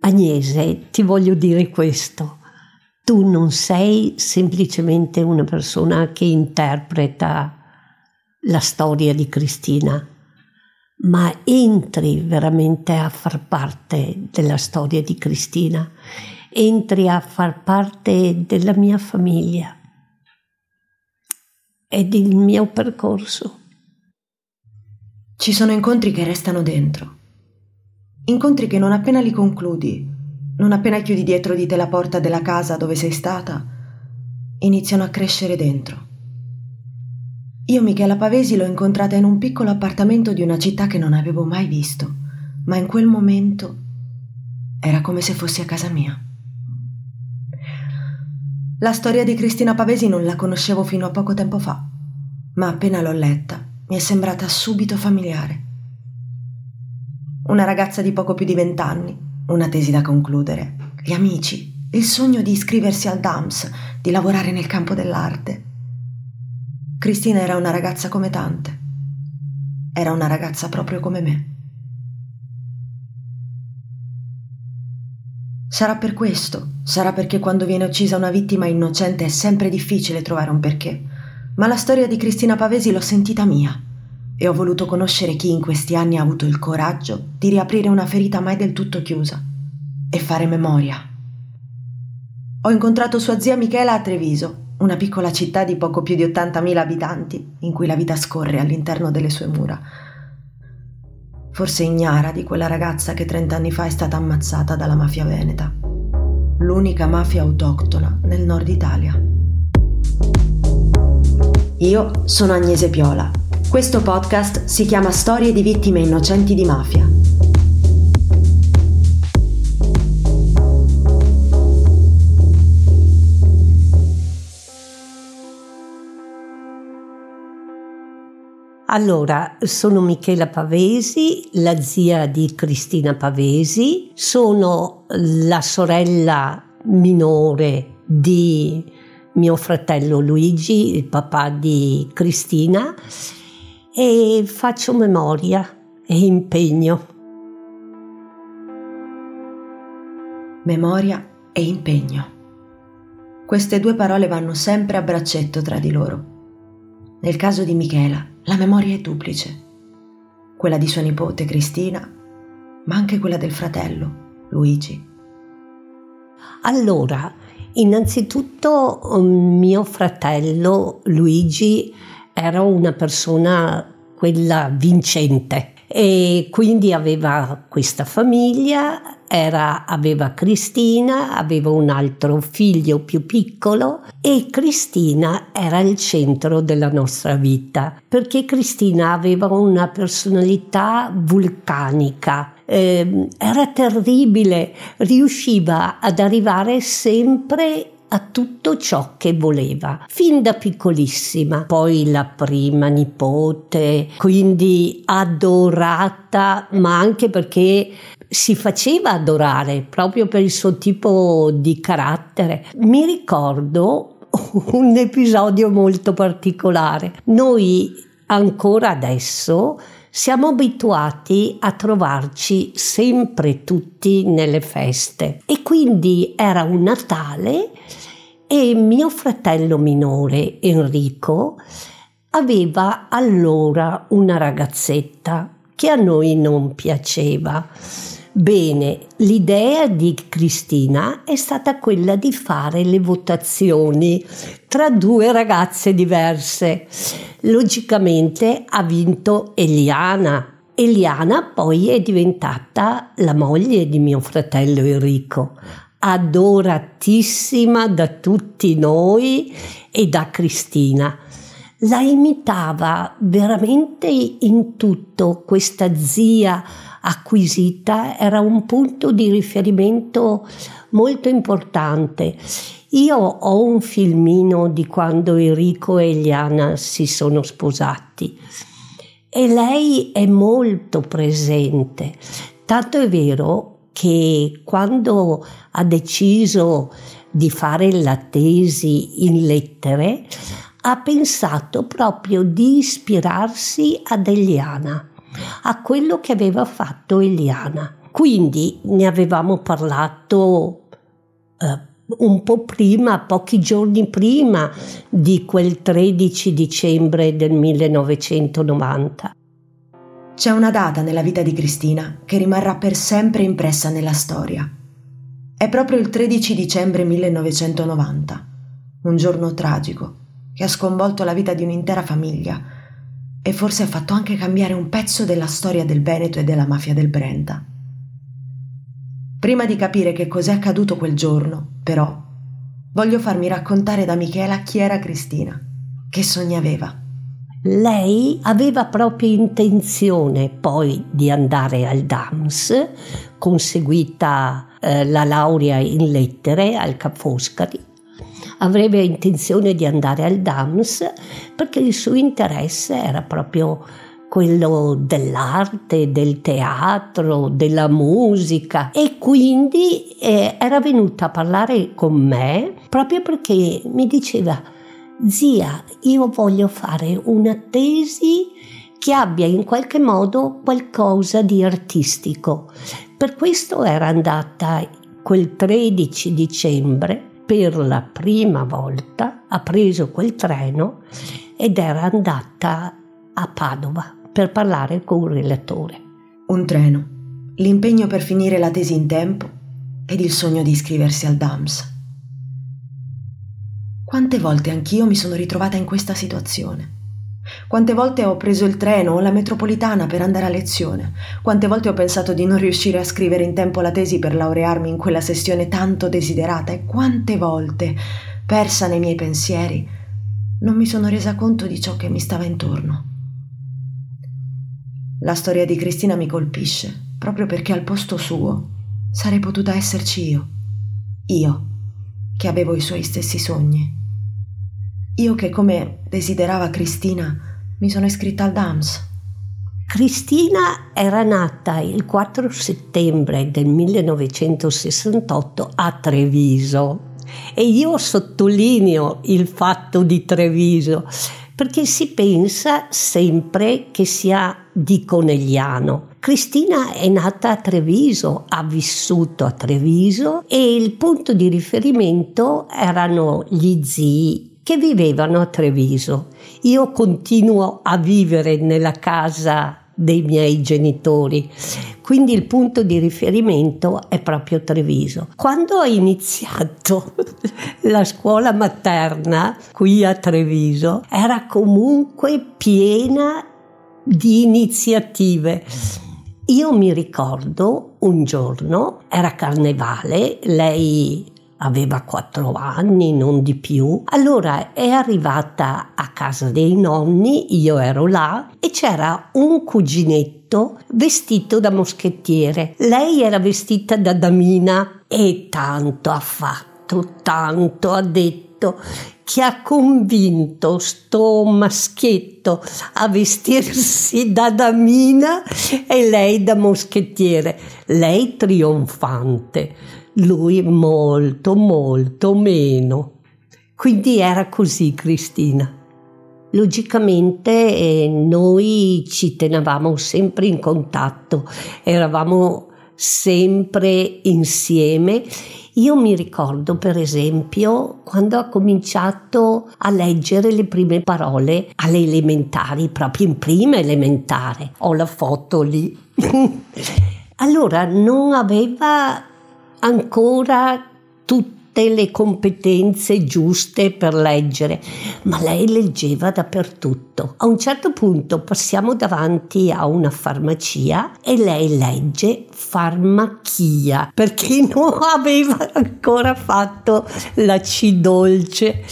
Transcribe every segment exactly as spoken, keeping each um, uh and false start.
Agnese, ti voglio dire questo. Tu non sei semplicemente una persona che interpreta la storia di Cristina, ma entri veramente a far parte della storia di Cristina, entri a far parte della mia famiglia e del mio percorso. Ci sono incontri che restano dentro, incontri che non appena li concludi, non appena chiudi dietro di te la porta della casa dove sei stata, iniziano a crescere dentro. Io Michela Pavesi l'ho incontrata in un piccolo appartamento di una città che non avevo mai visto, ma in quel momento era come se fossi a casa mia. La storia di Cristina Pavesi non la conoscevo fino a poco tempo fa, ma appena l'ho letta mi è sembrata subito familiare. Una ragazza di poco più di vent'anni, una tesi da concludere, gli amici, il sogno di iscriversi al Dams, di lavorare nel campo dell'arte. Cristina era una ragazza come tante. Era una ragazza proprio come me. Sarà per questo, sarà perché quando viene uccisa una vittima innocente è sempre difficile trovare un perché, ma la storia di Cristina Pavesi l'ho sentita mia e ho voluto conoscere chi in questi anni ha avuto il coraggio di riaprire una ferita mai del tutto chiusa e fare memoria. Ho incontrato sua zia Michela a Treviso, una piccola città di poco più di ottantamila abitanti, in cui la vita scorre all'interno delle sue mura. Forse ignara di quella ragazza che trent'anni fa è stata ammazzata dalla mafia veneta, l'unica mafia autoctona nel nord Italia. Io sono Agnese Piola. Questo podcast si chiama Storie di vittime innocenti di mafia. Allora, sono Michela Pavesi, la zia di Cristina Pavesi, sono la sorella minore di mio fratello Luigi, il papà di Cristina, e faccio memoria e impegno. Memoria e impegno. Queste due parole vanno sempre a braccetto tra di loro. Nel caso di Michela, la memoria è duplice, quella di sua nipote Cristina, ma anche quella del fratello Luigi. Allora, innanzitutto mio fratello Luigi era una persona, quella vincente, e quindi aveva questa famiglia, era, aveva Cristina, aveva un altro figlio più piccolo e Cristina era il centro della nostra vita, perché Cristina aveva una personalità vulcanica, eh, era terribile, riusciva ad arrivare sempre a tutto ciò che voleva, fin da piccolissima. Poi la prima nipote, quindi adorata, ma anche perché si faceva adorare proprio per il suo tipo di carattere. Mi ricordo un episodio molto particolare. Noi ancora adesso siamo abituati a trovarci sempre tutti nelle feste e quindi era un Natale e mio fratello minore Enrico aveva allora una ragazzetta che a noi non piaceva. Bene, l'idea di Cristina è stata quella di fare le votazioni tra due ragazze diverse. Logicamente ha vinto Eliana. Eliana poi è diventata la moglie di mio fratello Enrico, adoratissima da tutti noi e da Cristina. La imitava veramente in tutto, questa zia acquisita era un punto di riferimento molto importante. Io ho un filmino di quando Enrico e Eliana si sono sposati e lei è molto presente, tanto è vero che quando ha deciso di fare la tesi in lettere ha pensato proprio di ispirarsi ad Eliana, a quello che aveva fatto Eliana. Quindi ne avevamo parlato eh, un po' prima, pochi giorni prima di quel tredici dicembre del millenovecentonovanta. C'è una data nella vita di Cristina che rimarrà per sempre impressa nella storia. È proprio il tredici dicembre millenovecentonovanta, un giorno tragico che ha sconvolto la vita di un'intera famiglia e forse ha fatto anche cambiare un pezzo della storia del Veneto e della mafia del Brenta. Prima di capire che cos'è accaduto quel giorno, però, voglio farmi raccontare da Michela chi era Cristina, che sogni aveva. Lei aveva proprio intenzione poi di andare al Dams, conseguita eh, la laurea in lettere al Ca' Foscari. Avrebbe intenzione di andare al Dams perché il suo interesse era proprio quello dell'arte, del teatro, della musica, e quindi eh, era venuta a parlare con me proprio perché mi diceva: zia, io voglio fare una tesi che abbia in qualche modo qualcosa di artistico. Per questo era andata quel tredici dicembre per la prima volta, ha preso quel treno ed era andata a Padova per parlare con un relatore. Un treno, l'impegno per finire la tesi in tempo ed il sogno di iscriversi al Dams. Quante volte anch'io mi sono ritrovata in questa situazione? Quante volte ho preso il treno o la metropolitana per andare a lezione? Quante volte ho pensato di non riuscire a scrivere in tempo la tesi per laurearmi in quella sessione tanto desiderata? E quante volte, persa nei miei pensieri, non mi sono resa conto di ciò che mi stava intorno? La storia di Cristina mi colpisce, proprio perché al posto suo sarei potuta esserci io. Io, che avevo i suoi stessi sogni. Io che, come desiderava Cristina, mi sono iscritta al Dams. Cristina era nata il quattro settembre del millenovecentosessantotto a Treviso. E io sottolineo il fatto di Treviso, perché si pensa sempre che sia di Conegliano. Cristina è nata a Treviso, ha vissuto a Treviso e il punto di riferimento erano gli zii che vivevano a Treviso. Io continuo a vivere nella casa dei miei genitori, quindi il punto di riferimento è proprio Treviso. Quando ho iniziato la scuola materna qui a Treviso era comunque piena di iniziative. Io mi ricordo un giorno, era carnevale, lei aveva quattro anni, non di più. Allora è arrivata a casa dei nonni, io ero là e c'era un cuginetto vestito da moschettiere. Lei era vestita da damina e tanto ha fatto, tanto ha detto, che ha convinto sto maschietto a vestirsi da damina e lei da moschettiere. Lei trionfante. Lui molto, molto meno. Quindi era così Cristina. Logicamente eh, noi ci tenevamo sempre in contatto, eravamo sempre insieme. Io mi ricordo, per esempio, quando ho cominciato a leggere le prime parole alle elementari, proprio in prima elementare. Ho la foto lì. Allora non aveva ancora tutte le competenze giuste per leggere, ma lei leggeva dappertutto. A un certo punto passiamo davanti a una farmacia e lei legge farmachia, perché non aveva ancora fatto la C dolce.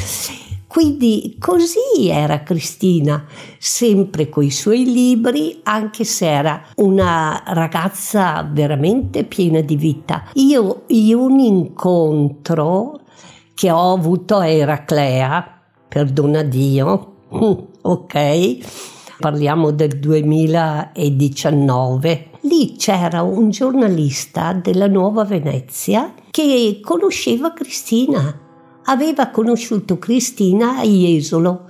Quindi così era Cristina, sempre coi suoi libri, anche se era una ragazza veramente piena di vita. Io in un incontro che ho avuto a Eraclea, perdona Dio, ok, parliamo del duemiladiciannove, lì c'era un giornalista della Nuova Venezia che conosceva Cristina. Aveva conosciuto Cristina a Jesolo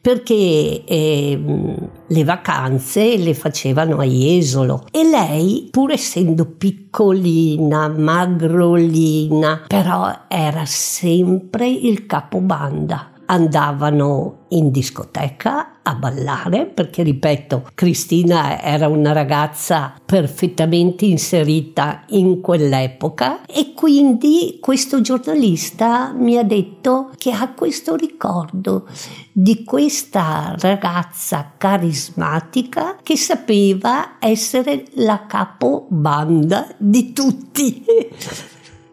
perché eh, le vacanze le facevano a Jesolo e lei, pur essendo piccolina, magrolina, però era sempre il capobanda. Andavano in discoteca a ballare perché, ripeto, Cristina era una ragazza perfettamente inserita in quell'epoca, e quindi questo giornalista mi ha detto che ha questo ricordo di questa ragazza carismatica che sapeva essere la capobanda di tutti.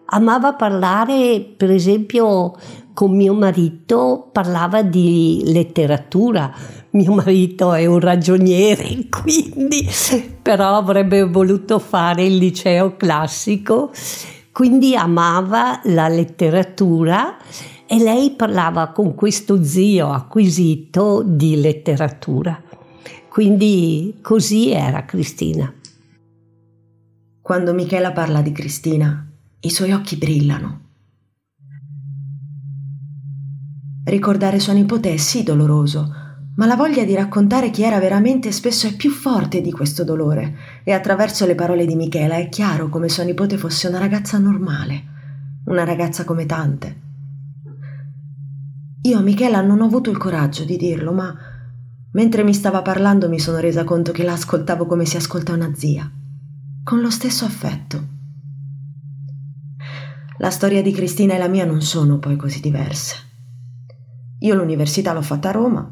Amava parlare, per esempio, con mio marito parlava di letteratura. Mio marito è un ragioniere, quindi però avrebbe voluto fare il liceo classico, quindi amava la letteratura e lei parlava con questo zio acquisito di letteratura. Quindi così era Cristina. Quando Michela parla di Cristina, i suoi occhi brillano. Ricordare sua nipote è sì doloroso, ma la voglia di raccontare chi era veramente spesso è più forte di questo dolore, e attraverso le parole di Michela è chiaro come sua nipote fosse una ragazza normale, una ragazza come tante. Io a Michela non ho avuto il coraggio di dirlo, ma mentre mi stava parlando mi sono resa conto che la ascoltavo come si ascolta una zia, con lo stesso affetto. La storia di Cristina e la mia non sono poi così diverse. Io l'università l'ho fatta a Roma,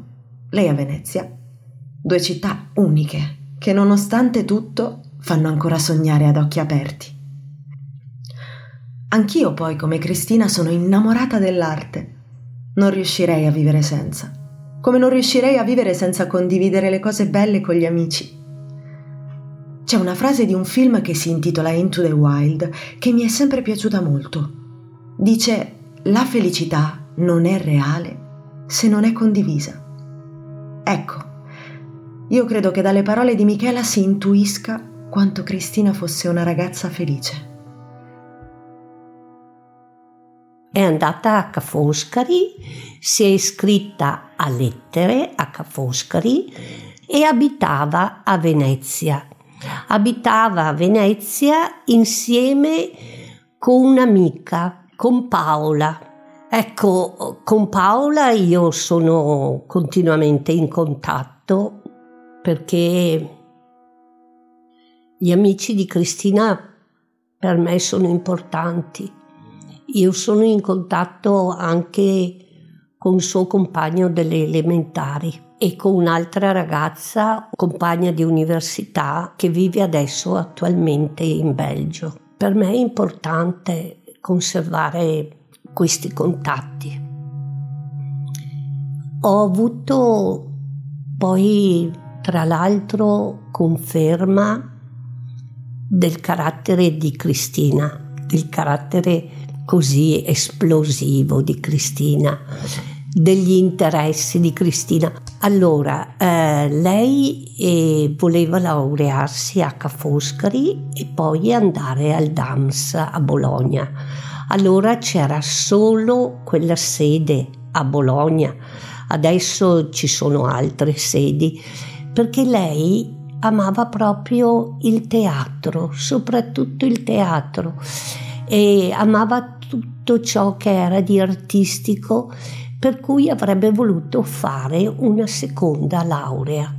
lei a Venezia, due città uniche che nonostante tutto fanno ancora sognare ad occhi aperti. Anch'io poi, come Cristina, sono innamorata dell'arte. Non riuscirei a vivere senza, come non riuscirei a vivere senza condividere le cose belle con gli amici. C'è una frase di un film che si intitola Into the Wild che mi è sempre piaciuta molto. Dice: la felicità non è reale se non è condivisa. Ecco, io credo che dalle parole di Michela si intuisca quanto Cristina fosse una ragazza felice. È andata a Ca' Foscari, si è iscritta a lettere a Ca' Foscari e abitava a Venezia. Abitava a Venezia insieme con un'amica, con Paola. Ecco, con Paola io sono continuamente in contatto perché gli amici di Cristina per me sono importanti. Io sono in contatto anche con il suo compagno delle elementari e con un'altra ragazza, compagna di università, che vive adesso attualmente in Belgio. Per me è importante conservare questi contatti. Ho avuto poi, tra l'altro, conferma del carattere di Cristina, del carattere così esplosivo di Cristina, degli interessi di Cristina. Allora, eh, lei eh, voleva laurearsi a Ca' Foscari e poi andare al Dams a Bologna. Allora c'era solo quella sede a Bologna, adesso ci sono altre sedi, perché lei amava proprio il teatro, soprattutto il teatro, e amava tutto ciò che era di artistico, per cui avrebbe voluto fare una seconda laurea.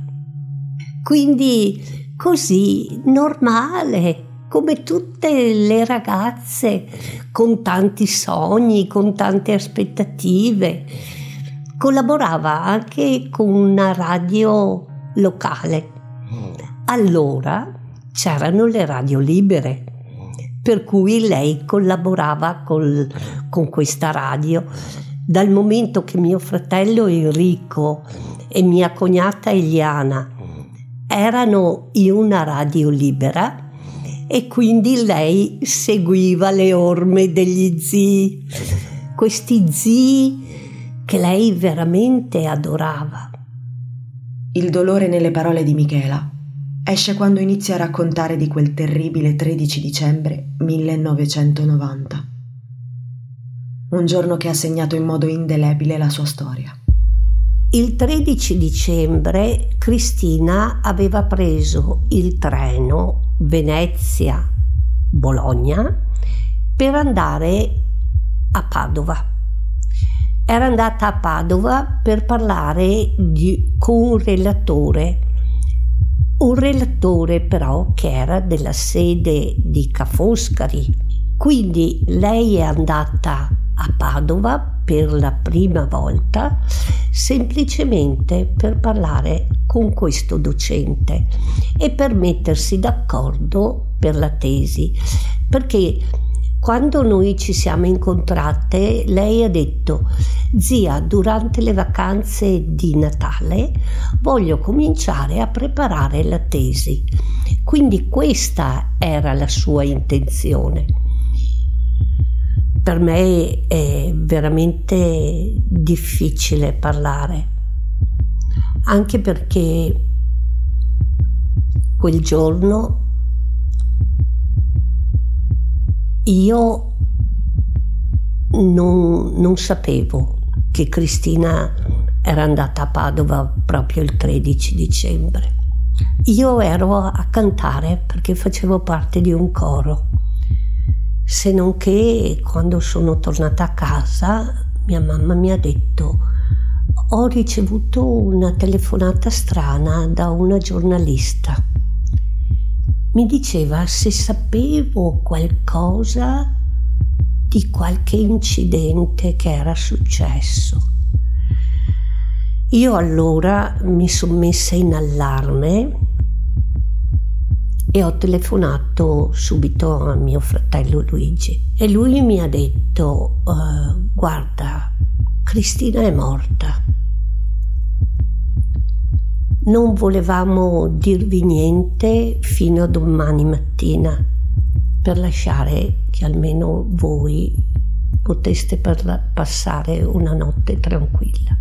Quindi così, normale, come tutte le ragazze, con tanti sogni, con tante aspettative. Collaborava anche con una radio locale. Allora c'erano le radio libere, per cui lei collaborava col, con questa radio. Dal momento che mio fratello Enrico e mia cognata Eliana erano in una radio libera, e quindi lei seguiva le orme degli zii, questi zii che lei veramente adorava. Il dolore nelle parole di Michela esce quando inizia a raccontare di quel terribile tredici dicembre millenovecentonovanta, un giorno che ha segnato in modo indelebile la sua storia. Il tredici dicembre Cristina aveva preso il treno Venezia-Bologna per andare a Padova. Era andata a Padova per parlare di, con un relatore, un relatore però che era della sede di Ca' Foscari. Quindi lei è andata a Padova per la prima volta semplicemente per parlare con questo docente e per mettersi d'accordo per la tesi, perché quando noi ci siamo incontrate lei ha detto: zia, durante le vacanze di Natale voglio cominciare a preparare la tesi. Quindi questa era la sua intenzione. Per me è veramente difficile parlare, anche perché quel giorno Io non, non sapevo che Cristina era andata a Padova proprio il tredici dicembre. Io ero a cantare perché facevo parte di un coro, se non che quando sono tornata a casa mia mamma mi ha detto: ho ricevuto una telefonata strana da una giornalista. Mi diceva se sapevo qualcosa di qualche incidente che era successo. Io allora mi sono messa in allarme e ho telefonato subito a mio fratello Luigi e lui mi ha detto: uh, guarda, Cristina è morta. Non volevamo dirvi niente fino a domani mattina per lasciare che almeno voi poteste parla- passare una notte tranquilla.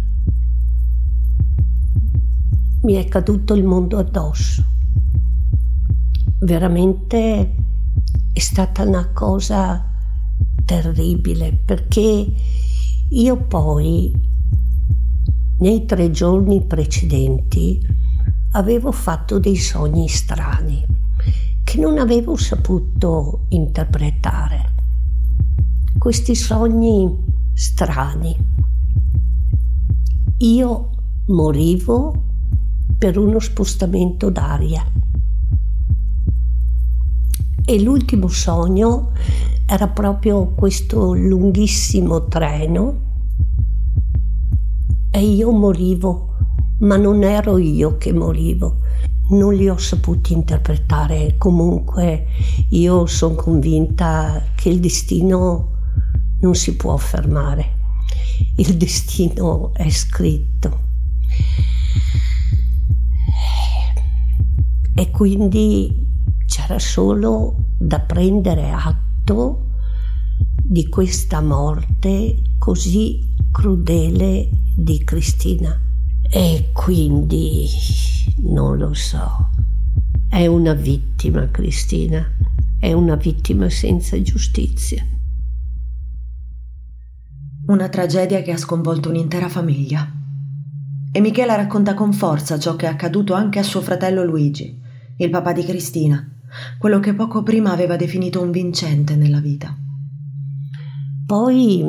Mi è caduto il mondo addosso. Veramente è stata una cosa terribile, perché io poi nei tre giorni precedenti avevo fatto dei sogni strani che non avevo saputo interpretare. Questi sogni strani. Io morivo per uno spostamento d'aria e l'ultimo sogno era proprio questo lunghissimo treno e io morivo. Ma non ero io che morivo, non li ho saputi interpretare. Comunque io sono convinta che il destino non si può fermare, il destino è scritto. E quindi c'era solo da prendere atto di questa morte così crudele di Cristina. E quindi non lo so, è una vittima Cristina, è una vittima senza giustizia. Una tragedia che ha sconvolto un'intera famiglia. E Michela racconta con forza ciò che è accaduto anche a suo fratello Luigi, il papà di Cristina, quello che poco prima aveva definito un vincente nella vita. Poi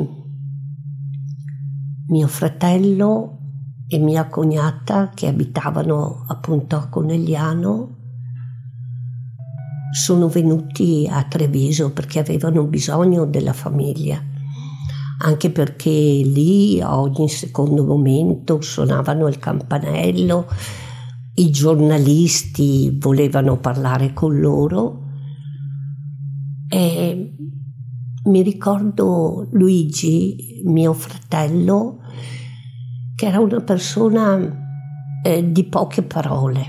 mio fratello e mia cognata, che abitavano appunto a Conegliano, sono venuti a Treviso perché avevano bisogno della famiglia, anche perché lì a ogni secondo momento suonavano il campanello, i giornalisti volevano parlare con loro. E mi ricordo Luigi, mio fratello, che era una persona eh, di poche parole,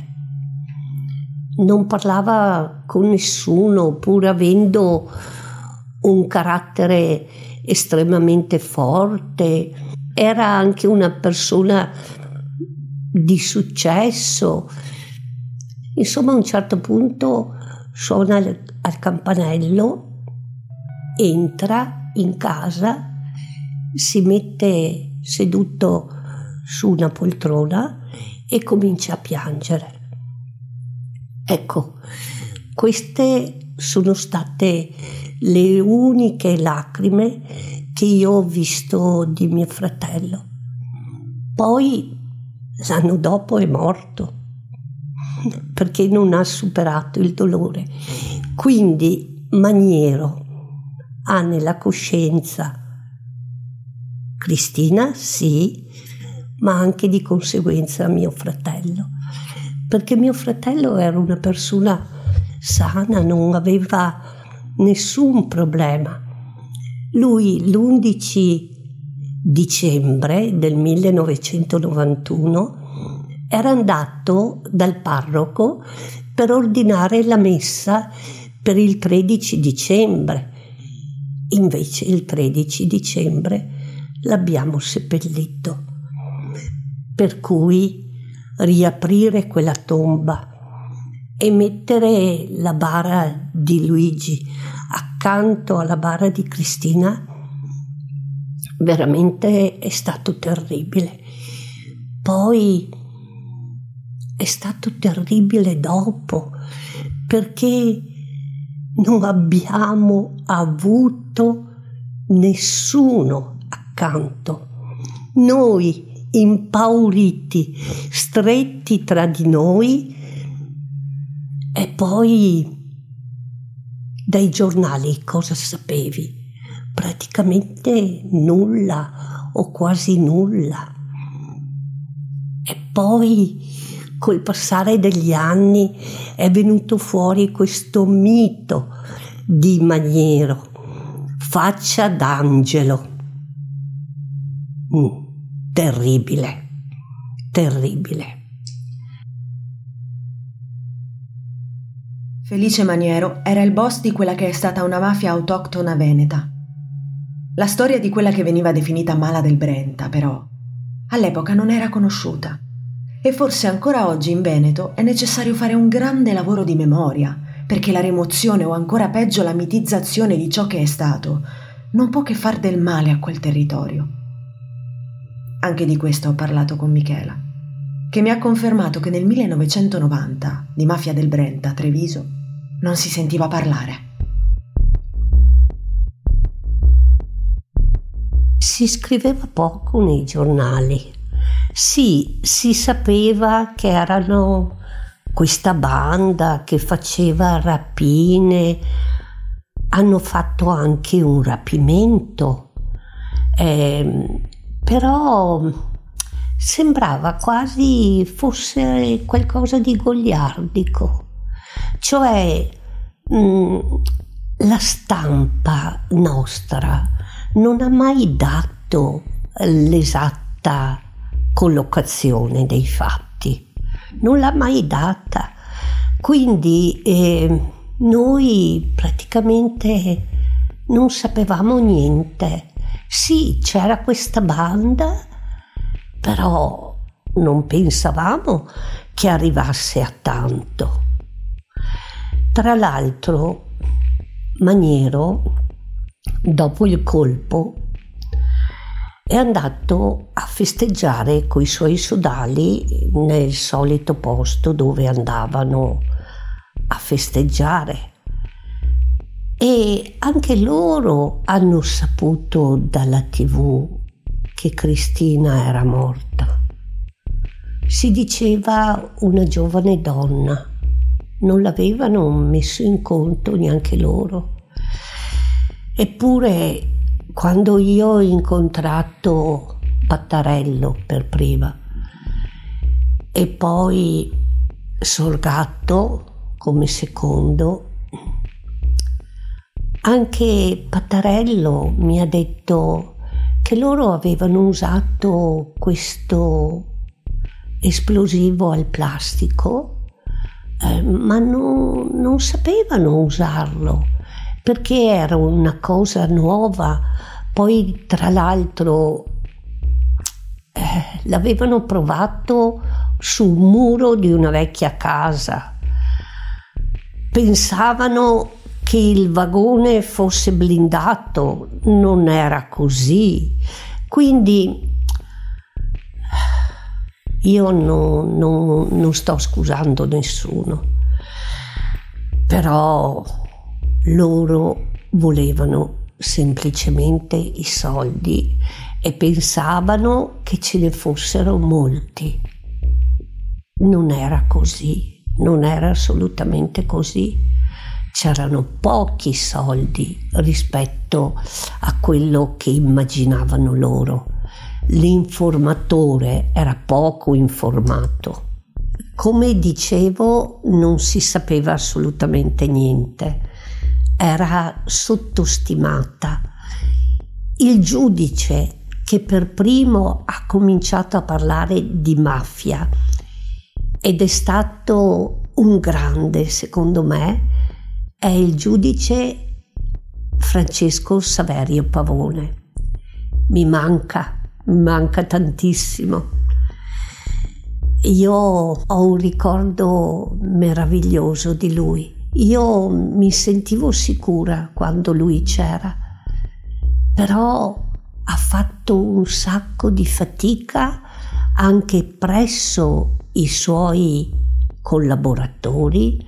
non parlava con nessuno, pur avendo un carattere estremamente forte. Era anche una persona di successo. Insomma, a un certo punto suona al campanello, entra in casa, si mette seduto su una poltrona e comincia a piangere. Ecco, queste sono state le uniche lacrime che io ho visto di mio fratello. Poi l'anno dopo è morto perché non ha superato il dolore. Quindi Maniero ha nella coscienza Cristina, sì, ma anche di conseguenza mio fratello, perché mio fratello era una persona sana, non aveva nessun problema. Lui l'undici dicembre del millenovecentonovantuno era andato dal parroco per ordinare la messa per il tredici dicembre. Invece il tredici dicembre l'abbiamo seppellito, per cui riaprire quella tomba e mettere la bara di Luigi accanto alla bara di Cristina veramente è stato terribile. Poi è stato terribile dopo, perché non abbiamo avuto nessuno accanto. Noi impauriti, stretti tra di noi, e poi dai giornali cosa sapevi? Praticamente nulla o quasi nulla. E poi col passare degli anni è venuto fuori questo mito di Maniero, faccia d'angelo. Mm, terribile, terribile. Felice Maniero era il boss di quella che è stata una mafia autoctona veneta. La storia di quella che veniva definita Mala del Brenta, però, all'epoca non era conosciuta. E forse ancora oggi in Veneto è necessario fare un grande lavoro di memoria, perché la rimozione o ancora peggio la mitizzazione di ciò che è stato non può che far del male a quel territorio. Anche di questo ho parlato con Michela, che mi ha confermato che nel millenovecentonovanta di Mafia del Brenta a Treviso non si sentiva parlare. Si scriveva poco nei giornali. Sì, si sapeva che erano questa banda che faceva rapine, hanno fatto anche un rapimento, eh, però sembrava quasi fosse qualcosa di goliardico, cioè mh, la stampa nostra non ha mai dato l'esatta collocazione dei fatti, non l'ha mai data. Quindi eh, noi praticamente non sapevamo niente. Sì, c'era questa banda, però non pensavamo che arrivasse a tanto. Tra l'altro Maniero, dopo il colpo, è andato a festeggiare coi suoi sodali nel solito posto dove andavano a festeggiare, e anche loro hanno saputo dalla tivù che Cristina era morta. Si diceva una giovane donna, non l'avevano messo in conto neanche loro. Eppure quando io ho incontrato Pattarello per prima e poi Sorgato come secondo, anche Pattarello mi ha detto che loro avevano usato questo esplosivo al plastico, eh, ma non, non sapevano usarlo perché era una cosa nuova. Poi tra l'altro eh, l'avevano provato su un muro di una vecchia casa, pensavano che il vagone fosse blindato, non era così. Quindi Io non, non, non sto scusando nessuno, però loro volevano semplicemente i soldi e pensavano che ce ne fossero molti. Non era così, non era assolutamente così. C'erano pochi soldi rispetto a quello che immaginavano loro. L'informatore era poco informato. Come dicevo, non si sapeva assolutamente niente. Era sottostimata. Il giudice che per primo ha cominciato a parlare di mafia, ed è stato un grande, secondo me, è il giudice Francesco Saverio Pavone. Mi manca, mi manca tantissimo. Io ho un ricordo meraviglioso di lui. Io mi sentivo sicura quando lui c'era, però ha fatto un sacco di fatica anche presso i suoi collaboratori,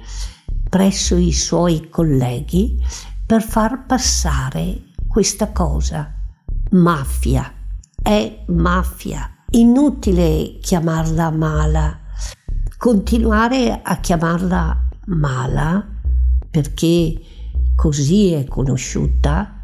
presso i suoi colleghi, per far passare questa cosa. Mafia è mafia, inutile chiamarla mala, continuare a chiamarla mala perché così è conosciuta.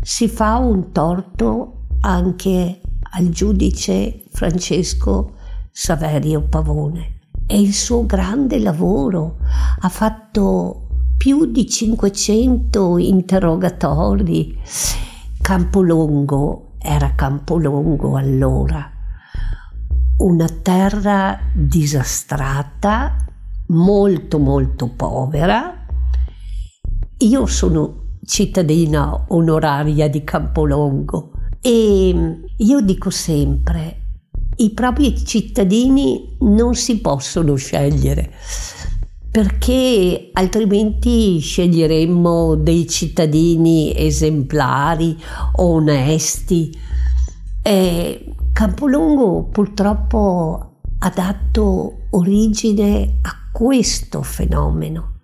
Si fa un torto anche al giudice Francesco Saverio Pavone e il suo grande lavoro. Ha fatto più di cinquecento interrogatori. Campolongo era Campolongo allora, una terra disastrata, molto molto povera. Io sono cittadina onoraria di Campolongo e io dico sempre: i propri cittadini non si possono scegliere, perché altrimenti sceglieremmo dei cittadini esemplari, onesti. E Campolongo purtroppo ha dato origine a questo fenomeno,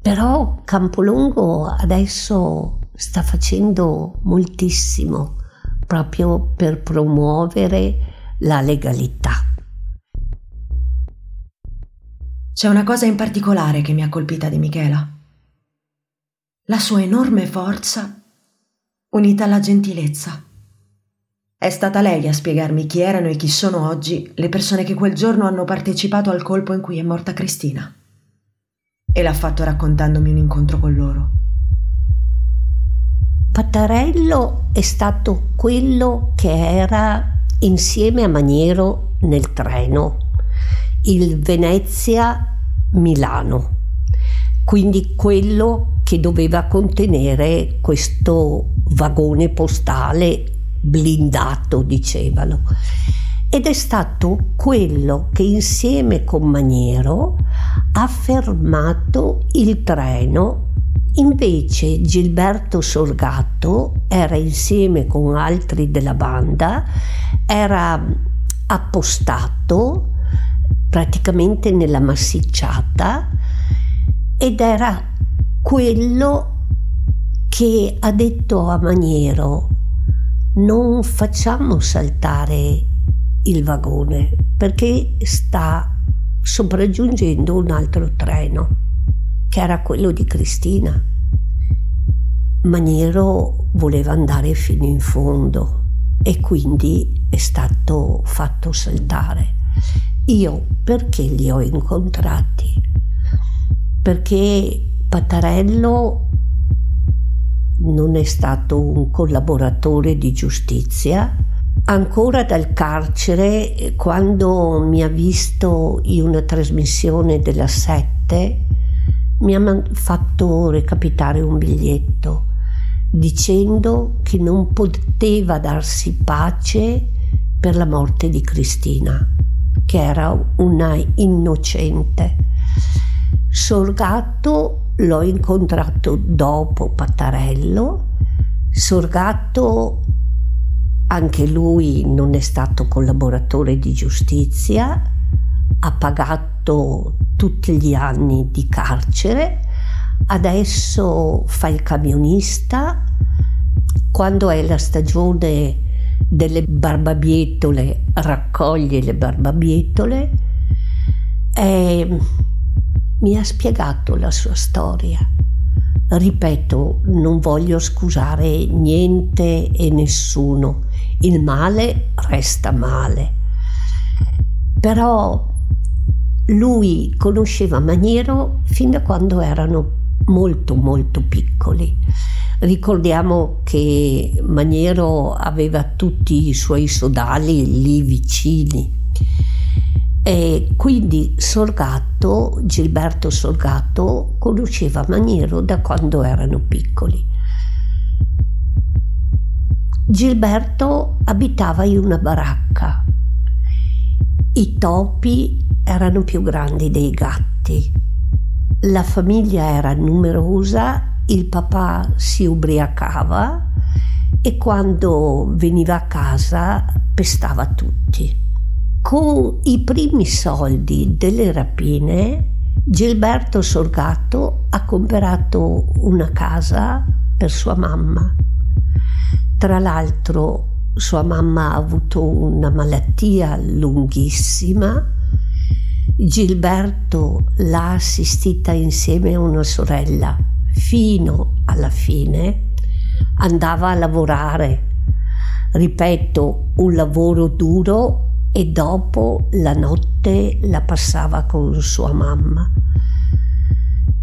però Campolongo adesso sta facendo moltissimo proprio per promuovere la legalità. C'è una cosa in particolare che mi ha colpita di Michela: la sua enorme forza unita alla gentilezza. È stata lei a spiegarmi chi erano e chi sono oggi le persone che quel giorno hanno partecipato al colpo in cui è morta Cristina, e l'ha fatto raccontandomi un incontro con loro. Pattarello è stato quello che era insieme a Maniero nel treno, il Venezia-Milano, quindi quello che doveva contenere questo vagone postale blindato, dicevano, ed è stato quello che insieme con Maniero ha fermato il treno. Invece Gilberto Sorgato era insieme con altri della banda, era appostato praticamente nella massicciata, ed era quello che ha detto a Maniero: non facciamo saltare il vagone perché sta sopraggiungendo un altro treno, che era quello di Cristina. Maniero voleva andare fino in fondo e quindi è stato fatto saltare. Io perché li ho incontrati? Perché Pattarello non è stato un collaboratore di giustizia. Ancora dal carcere, quando mi ha visto in una trasmissione della Sette, mi ha fatto recapitare un biglietto dicendo che non poteva darsi pace per la morte di Cristina, che era una innocente. Sorgato l'ho incontrato dopo Pattarello. Sorgato anche lui non è stato collaboratore di giustizia, ha pagato tutti gli anni di carcere, adesso fa il camionista. Quando è la stagione delle barbabietole raccoglie le barbabietole e mi ha spiegato la sua storia. Ripeto, non voglio scusare niente e nessuno, il male resta male, però lui conosceva Maniero fin da quando erano molto molto piccoli. Ricordiamo che Maniero aveva tutti i suoi sodali lì vicini e quindi Sorgato, Gilberto Sorgato, conosceva Maniero da quando erano piccoli. Gilberto abitava in una baracca. I topi erano più grandi dei gatti. La famiglia era numerosa. Il papà si ubriacava e quando veniva a casa pestava tutti. Con i primi soldi delle rapine, Gilberto Sorgato ha comprato una casa per sua mamma. Tra l'altro, sua mamma ha avuto una malattia lunghissima. Gilberto l'ha assistita insieme a una sorella. Fino alla fine andava a lavorare, ripeto, un lavoro duro, e dopo la notte la passava con sua mamma.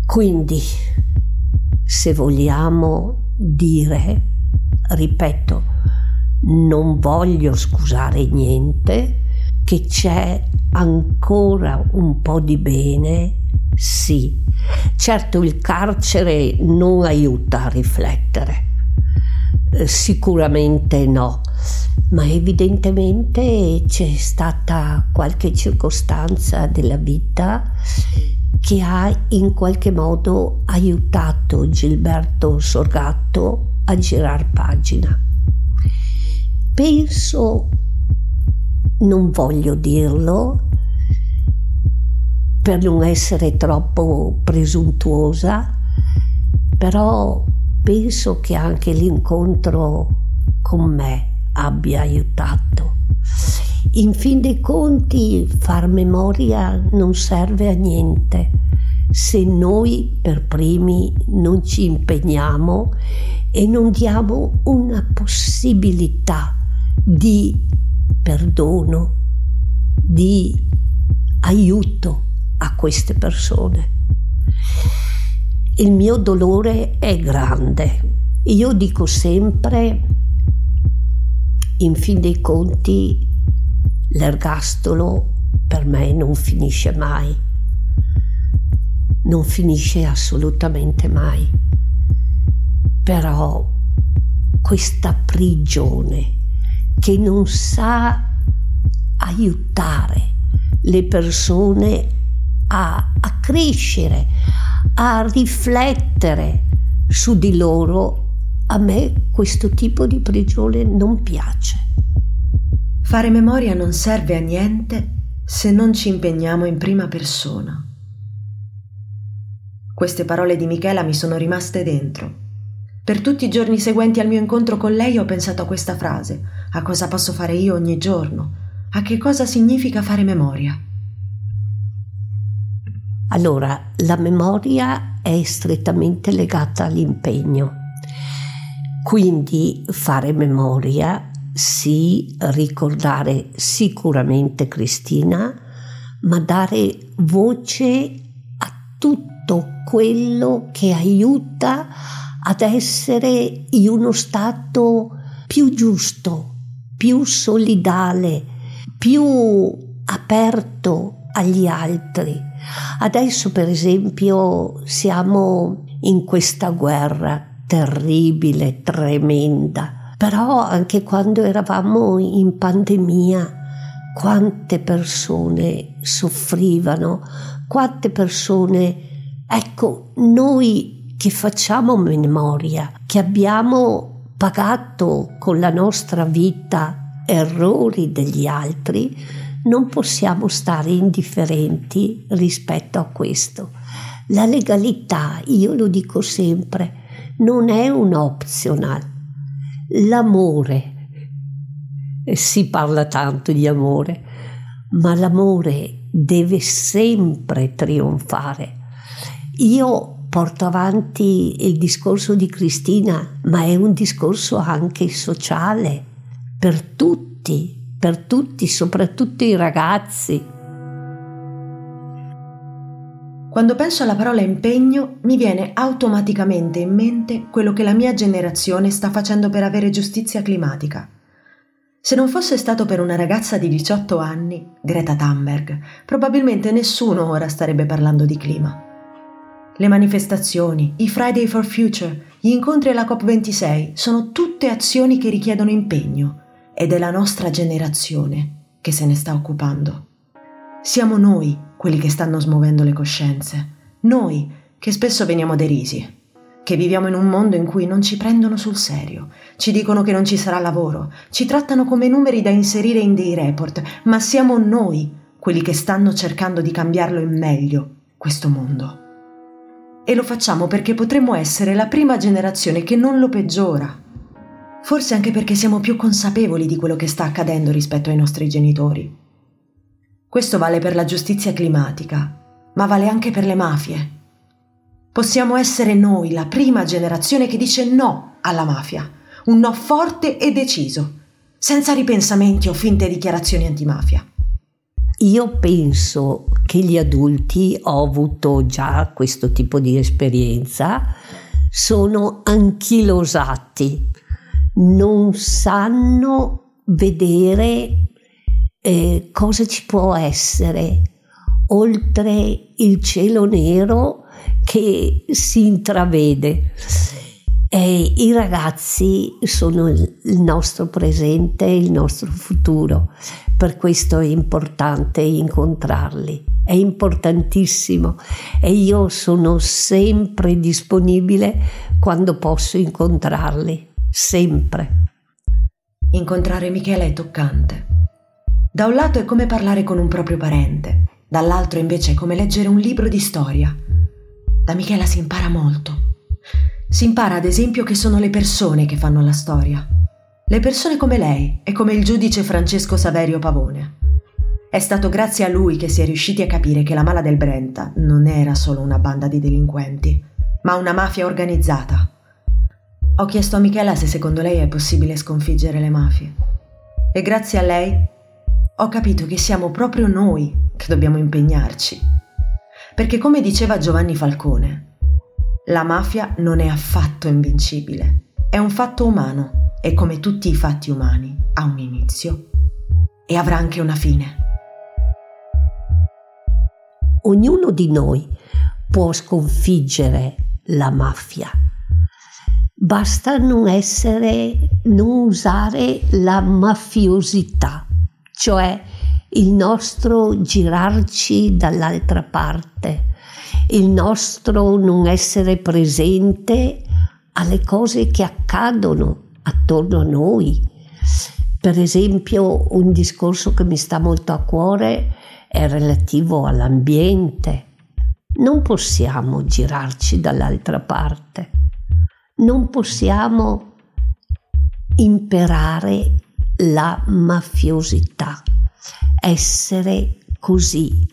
Quindi, se vogliamo dire, ripeto, non voglio scusare niente, che c'è ancora un po' di bene, sì. Certo, il carcere non aiuta a riflettere, sicuramente no, ma evidentemente c'è stata qualche circostanza della vita che ha in qualche modo aiutato Gilberto Sorgato a girar pagina. Penso, non voglio dirlo, per non essere troppo presuntuosa, però penso che anche l'incontro con me abbia aiutato. In fin dei conti, far memoria non serve a niente se noi per primi non ci impegniamo e non diamo una possibilità di perdono, di aiuto a queste persone. Il mio dolore è grande. Io dico sempre, in fin dei conti, l'ergastolo per me non finisce mai, non finisce assolutamente mai, però questa prigione che non sa aiutare le persone A, a crescere, a riflettere su di loro, a me questo tipo di prigione non piace. Fare memoria non serve a niente se non ci impegniamo in prima persona. Queste parole di Michela mi sono rimaste dentro. Per tutti i giorni seguenti al mio incontro con lei ho pensato a questa frase, a cosa posso fare io ogni giorno, a che cosa significa fare memoria. Allora, la memoria è strettamente legata all'impegno, quindi fare memoria, sì, ricordare sicuramente Cristina, ma dare voce a tutto quello che aiuta ad essere in uno stato più giusto, più solidale, più aperto agli altri. Adesso, per esempio, siamo in questa guerra terribile, tremenda, però anche quando eravamo in pandemia quante persone soffrivano, quante persone. Ecco, noi che facciamo memoria, che abbiamo pagato con la nostra vita errori degli altri, Non possiamo stare indifferenti rispetto a questo. La legalità, io lo dico sempre, non è un optional. L'amore, si parla tanto di amore, ma l'amore deve sempre trionfare. Io porto avanti il discorso di Cristina, ma è un discorso anche sociale, per tutti. Per tutti, soprattutto i ragazzi. Quando penso alla parola impegno, mi viene automaticamente in mente quello che la mia generazione sta facendo per avere giustizia climatica. Se non fosse stato per una ragazza di diciotto anni, Greta Thunberg, probabilmente nessuno ora starebbe parlando di clima. Le manifestazioni, i Friday for Future, gli incontri alla COP ventisei sono tutte azioni che richiedono impegno. Ed è la nostra generazione che se ne sta occupando. Siamo noi quelli che stanno smuovendo le coscienze, noi che spesso veniamo derisi, che viviamo in un mondo in cui non ci prendono sul serio, ci dicono che non ci sarà lavoro, ci trattano come numeri da inserire in dei report, ma siamo noi quelli che stanno cercando di cambiarlo in meglio, questo mondo. E lo facciamo perché potremmo essere la prima generazione che non lo peggiora. Forse anche perché siamo più consapevoli di quello che sta accadendo rispetto ai nostri genitori. Questo vale per la giustizia climatica, ma vale anche per le mafie. Possiamo essere noi la prima generazione che dice no alla mafia, un no forte e deciso, senza ripensamenti o finte dichiarazioni antimafia. Io penso che gli adulti, ho avuto già questo tipo di esperienza, sono anchilosati. Non sanno vedere eh, cosa ci può essere oltre il cielo nero che si intravede. Eh, i ragazzi sono il nostro presente e il nostro futuro, per questo è importante incontrarli, è importantissimo, e io sono sempre disponibile quando posso incontrarli. Sempre. Incontrare Michela è toccante. Da un lato è come parlare con un proprio parente, dall'altro invece è come leggere un libro di storia. Da Michela si impara molto. Si impara ad esempio che sono le persone che fanno la storia. Le persone come lei e come il giudice Francesco Saverio Pavone. È stato grazie a lui che si è riusciti a capire che la Mala del Brenta non era solo una banda di delinquenti, ma una mafia organizzata. Ho chiesto a Michela se secondo lei è possibile sconfiggere le mafie e grazie a lei ho capito che siamo proprio noi che dobbiamo impegnarci, perché come diceva Giovanni Falcone, la mafia non è affatto invincibile, è un fatto umano e come tutti i fatti umani ha un inizio e avrà anche una fine. Ognuno di noi può sconfiggere la mafia. Basta non essere, non usare la mafiosità, cioè il nostro girarci dall'altra parte, il nostro non essere presente alle cose che accadono attorno a noi. Per esempio, un discorso che mi sta molto a cuore è relativo all'ambiente. Non possiamo girarci dall'altra parte. Non possiamo imperare la mafiosità, essere così,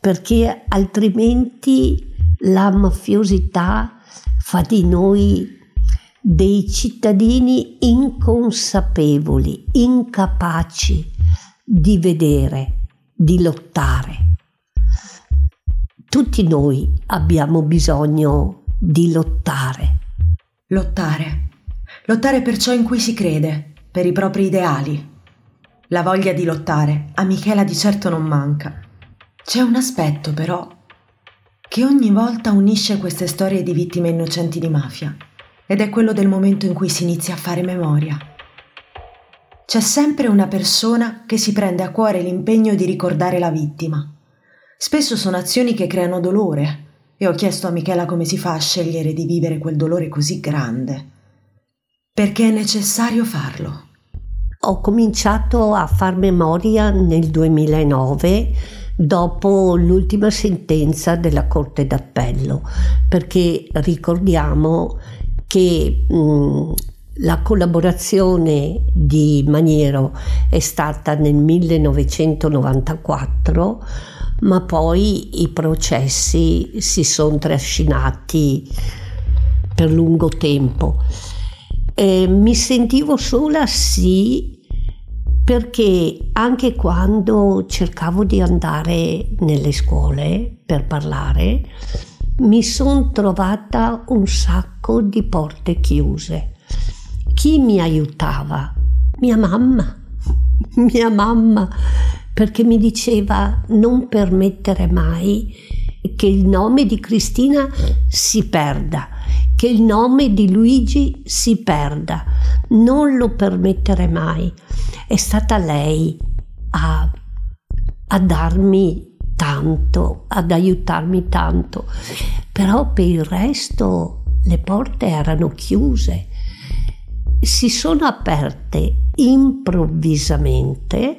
perché altrimenti la mafiosità fa di noi dei cittadini inconsapevoli, incapaci di vedere, di lottare. Tutti noi abbiamo bisogno di lottare. Lottare. Lottare per ciò in cui si crede, per i propri ideali. La voglia di lottare a Michela di certo non manca. C'è un aspetto però che ogni volta unisce queste storie di vittime innocenti di mafia ed è quello del momento in cui si inizia a fare memoria. C'è sempre una persona che si prende a cuore l'impegno di ricordare la vittima. Spesso sono azioni che creano dolore. E ho chiesto a Michela come si fa a scegliere di vivere quel dolore così grande. Perché è necessario farlo. ho cominciato a far memoria nel duemilanove, dopo l'ultima sentenza della Corte d'Appello, perché ricordiamo che mh, la collaborazione di Maniero è stata nel millenovecentonovantaquattro, ma poi i processi si sono trascinati per lungo tempo. Eh, mi sentivo sola, sì, perché anche quando cercavo di andare nelle scuole per parlare, mi sono trovata un sacco di porte chiuse. Chi mi aiutava? Mia mamma, mia mamma, perché mi diceva: non permettere mai che il nome di Cristina si perda, che il nome di Luigi si perda, non lo permettere mai. È stata lei a, a darmi tanto, ad aiutarmi tanto, però per il resto le porte erano chiuse. Si sono aperte improvvisamente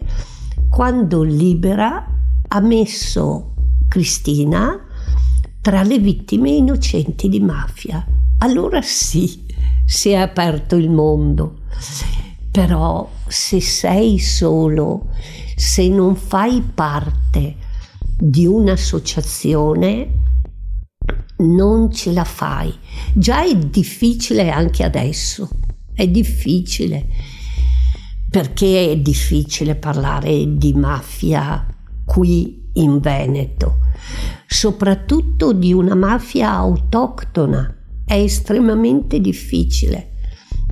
quando Libera ha messo Cristina tra le vittime innocenti di mafia. Allora sì, si è aperto il mondo. Però se sei solo, se non fai parte di un'associazione, non ce la fai. Già è difficile anche adesso, è difficile. Perché è difficile parlare di mafia qui in Veneto, soprattutto di una mafia autoctona. È estremamente difficile,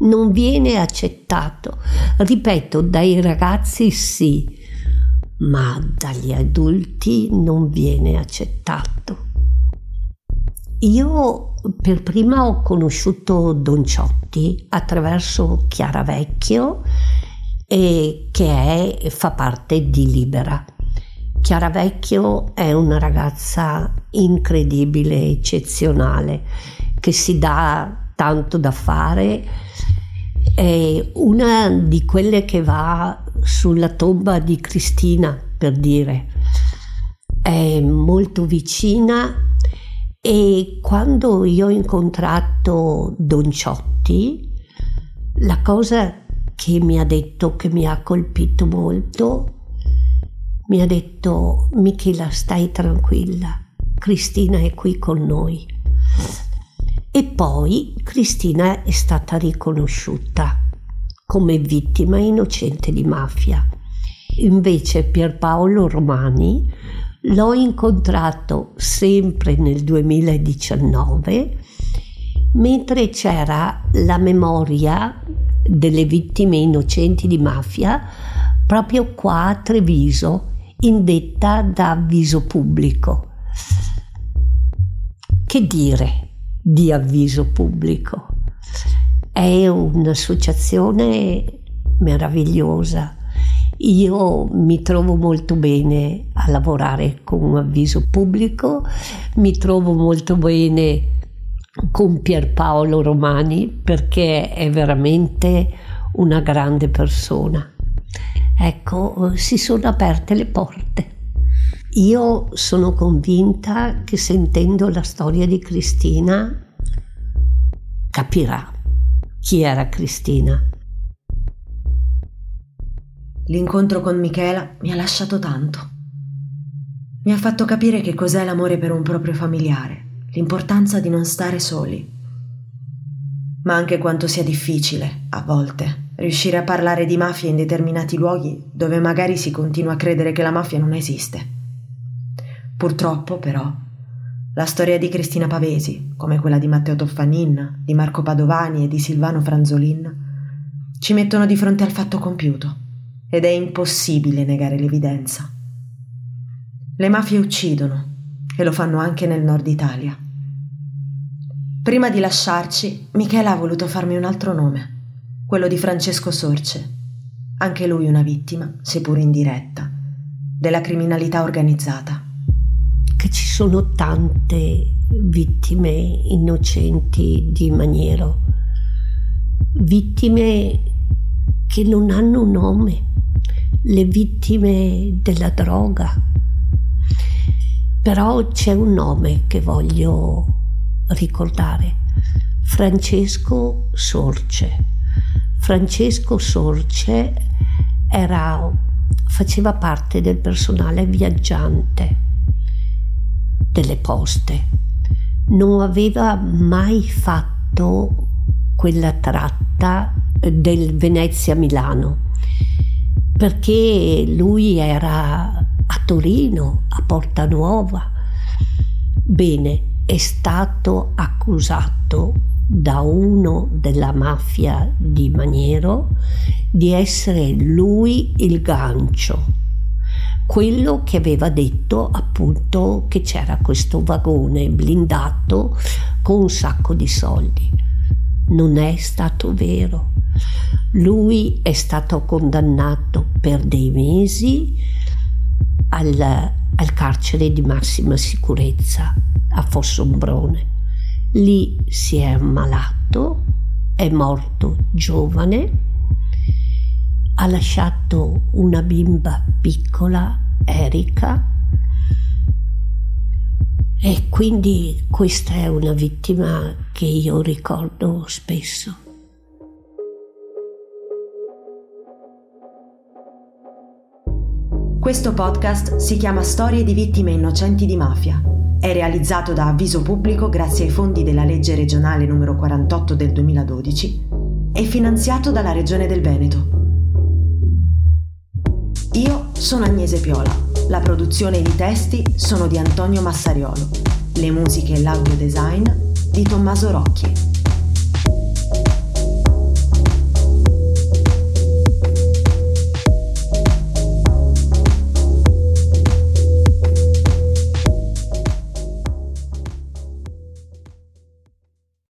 non viene accettato. Ripeto, dai ragazzi sì, ma dagli adulti non viene accettato. Io per prima ho conosciuto Don Ciotti attraverso Chiara Vecchio, e che è, fa parte di Libera. Chiara Vecchio è una ragazza incredibile, eccezionale, che si dà tanto da fare, è una di quelle che va sulla tomba di Cristina, per dire, è molto vicina. E quando io ho incontrato Don Ciotti, la cosa che mi ha detto, che mi ha colpito molto, mi ha detto: Michela, stai tranquilla, Cristina è qui con noi. E poi Cristina è stata riconosciuta come vittima innocente di mafia. Invece Pierpaolo Romani l'ho incontrato sempre nel duemiladiciannove, mentre c'era la memoria delle vittime innocenti di mafia proprio qua a Treviso, indetta da Avviso Pubblico. Che dire di Avviso Pubblico? È un'associazione meravigliosa. Io mi trovo molto bene a lavorare con Avviso Pubblico, mi trovo molto bene con Pierpaolo Romani, perché è veramente una grande persona. Ecco, si sono aperte le porte. Io sono convinta che, sentendo la storia di Cristina, capirà chi era Cristina. L'incontro con Michela mi ha lasciato tanto. Mi ha fatto capire che cos'è l'amore per un proprio familiare, l'importanza di non stare soli, ma anche quanto sia difficile, a volte, riuscire a parlare di mafia in determinati luoghi dove magari si continua a credere che la mafia non esiste. Purtroppo, però, la storia di Cristina Pavesi, come quella di Matteo Toffanin, di Marco Padovani e di Silvano Franzolin, ci mettono di fronte al fatto compiuto, ed è impossibile negare l'evidenza. Le mafie uccidono, e lo fanno anche nel nord Italia. Prima di lasciarci, Michela ha voluto farmi un altro nome, quello di Francesco Sorce, anche lui una vittima, seppur indiretta, della criminalità organizzata. Che ci sono tante vittime innocenti di Maniero, vittime che non hanno un nome, le vittime della droga. Però c'è un nome che voglio ricordare: Francesco Sorce. Francesco Sorce era, faceva parte del personale viaggiante delle poste. Non aveva mai fatto quella tratta del Venezia-Milano, perché lui era a Torino, a Porta Nuova. Bene, è stato accusato da uno della mafia di Maniero di essere lui il gancio, quello che aveva detto appunto che c'era questo vagone blindato con un sacco di soldi. Non è stato vero. Lui è stato condannato per dei mesi al, al carcere di massima sicurezza a Fossombrone. Lì si è ammalato, è morto giovane, ha lasciato una bimba piccola, Erika, e quindi questa è una vittima che io ricordo spesso. Questo podcast si chiama Storie di vittime innocenti di mafia. È realizzato da Avviso Pubblico grazie ai fondi della legge regionale numero quarantotto del duemiladodici e finanziato dalla Regione del Veneto. Io sono Agnese Piola. La produzione e i testi sono di Antonio Massariolo. Le musiche e l'audio design di Tommaso Rocchi.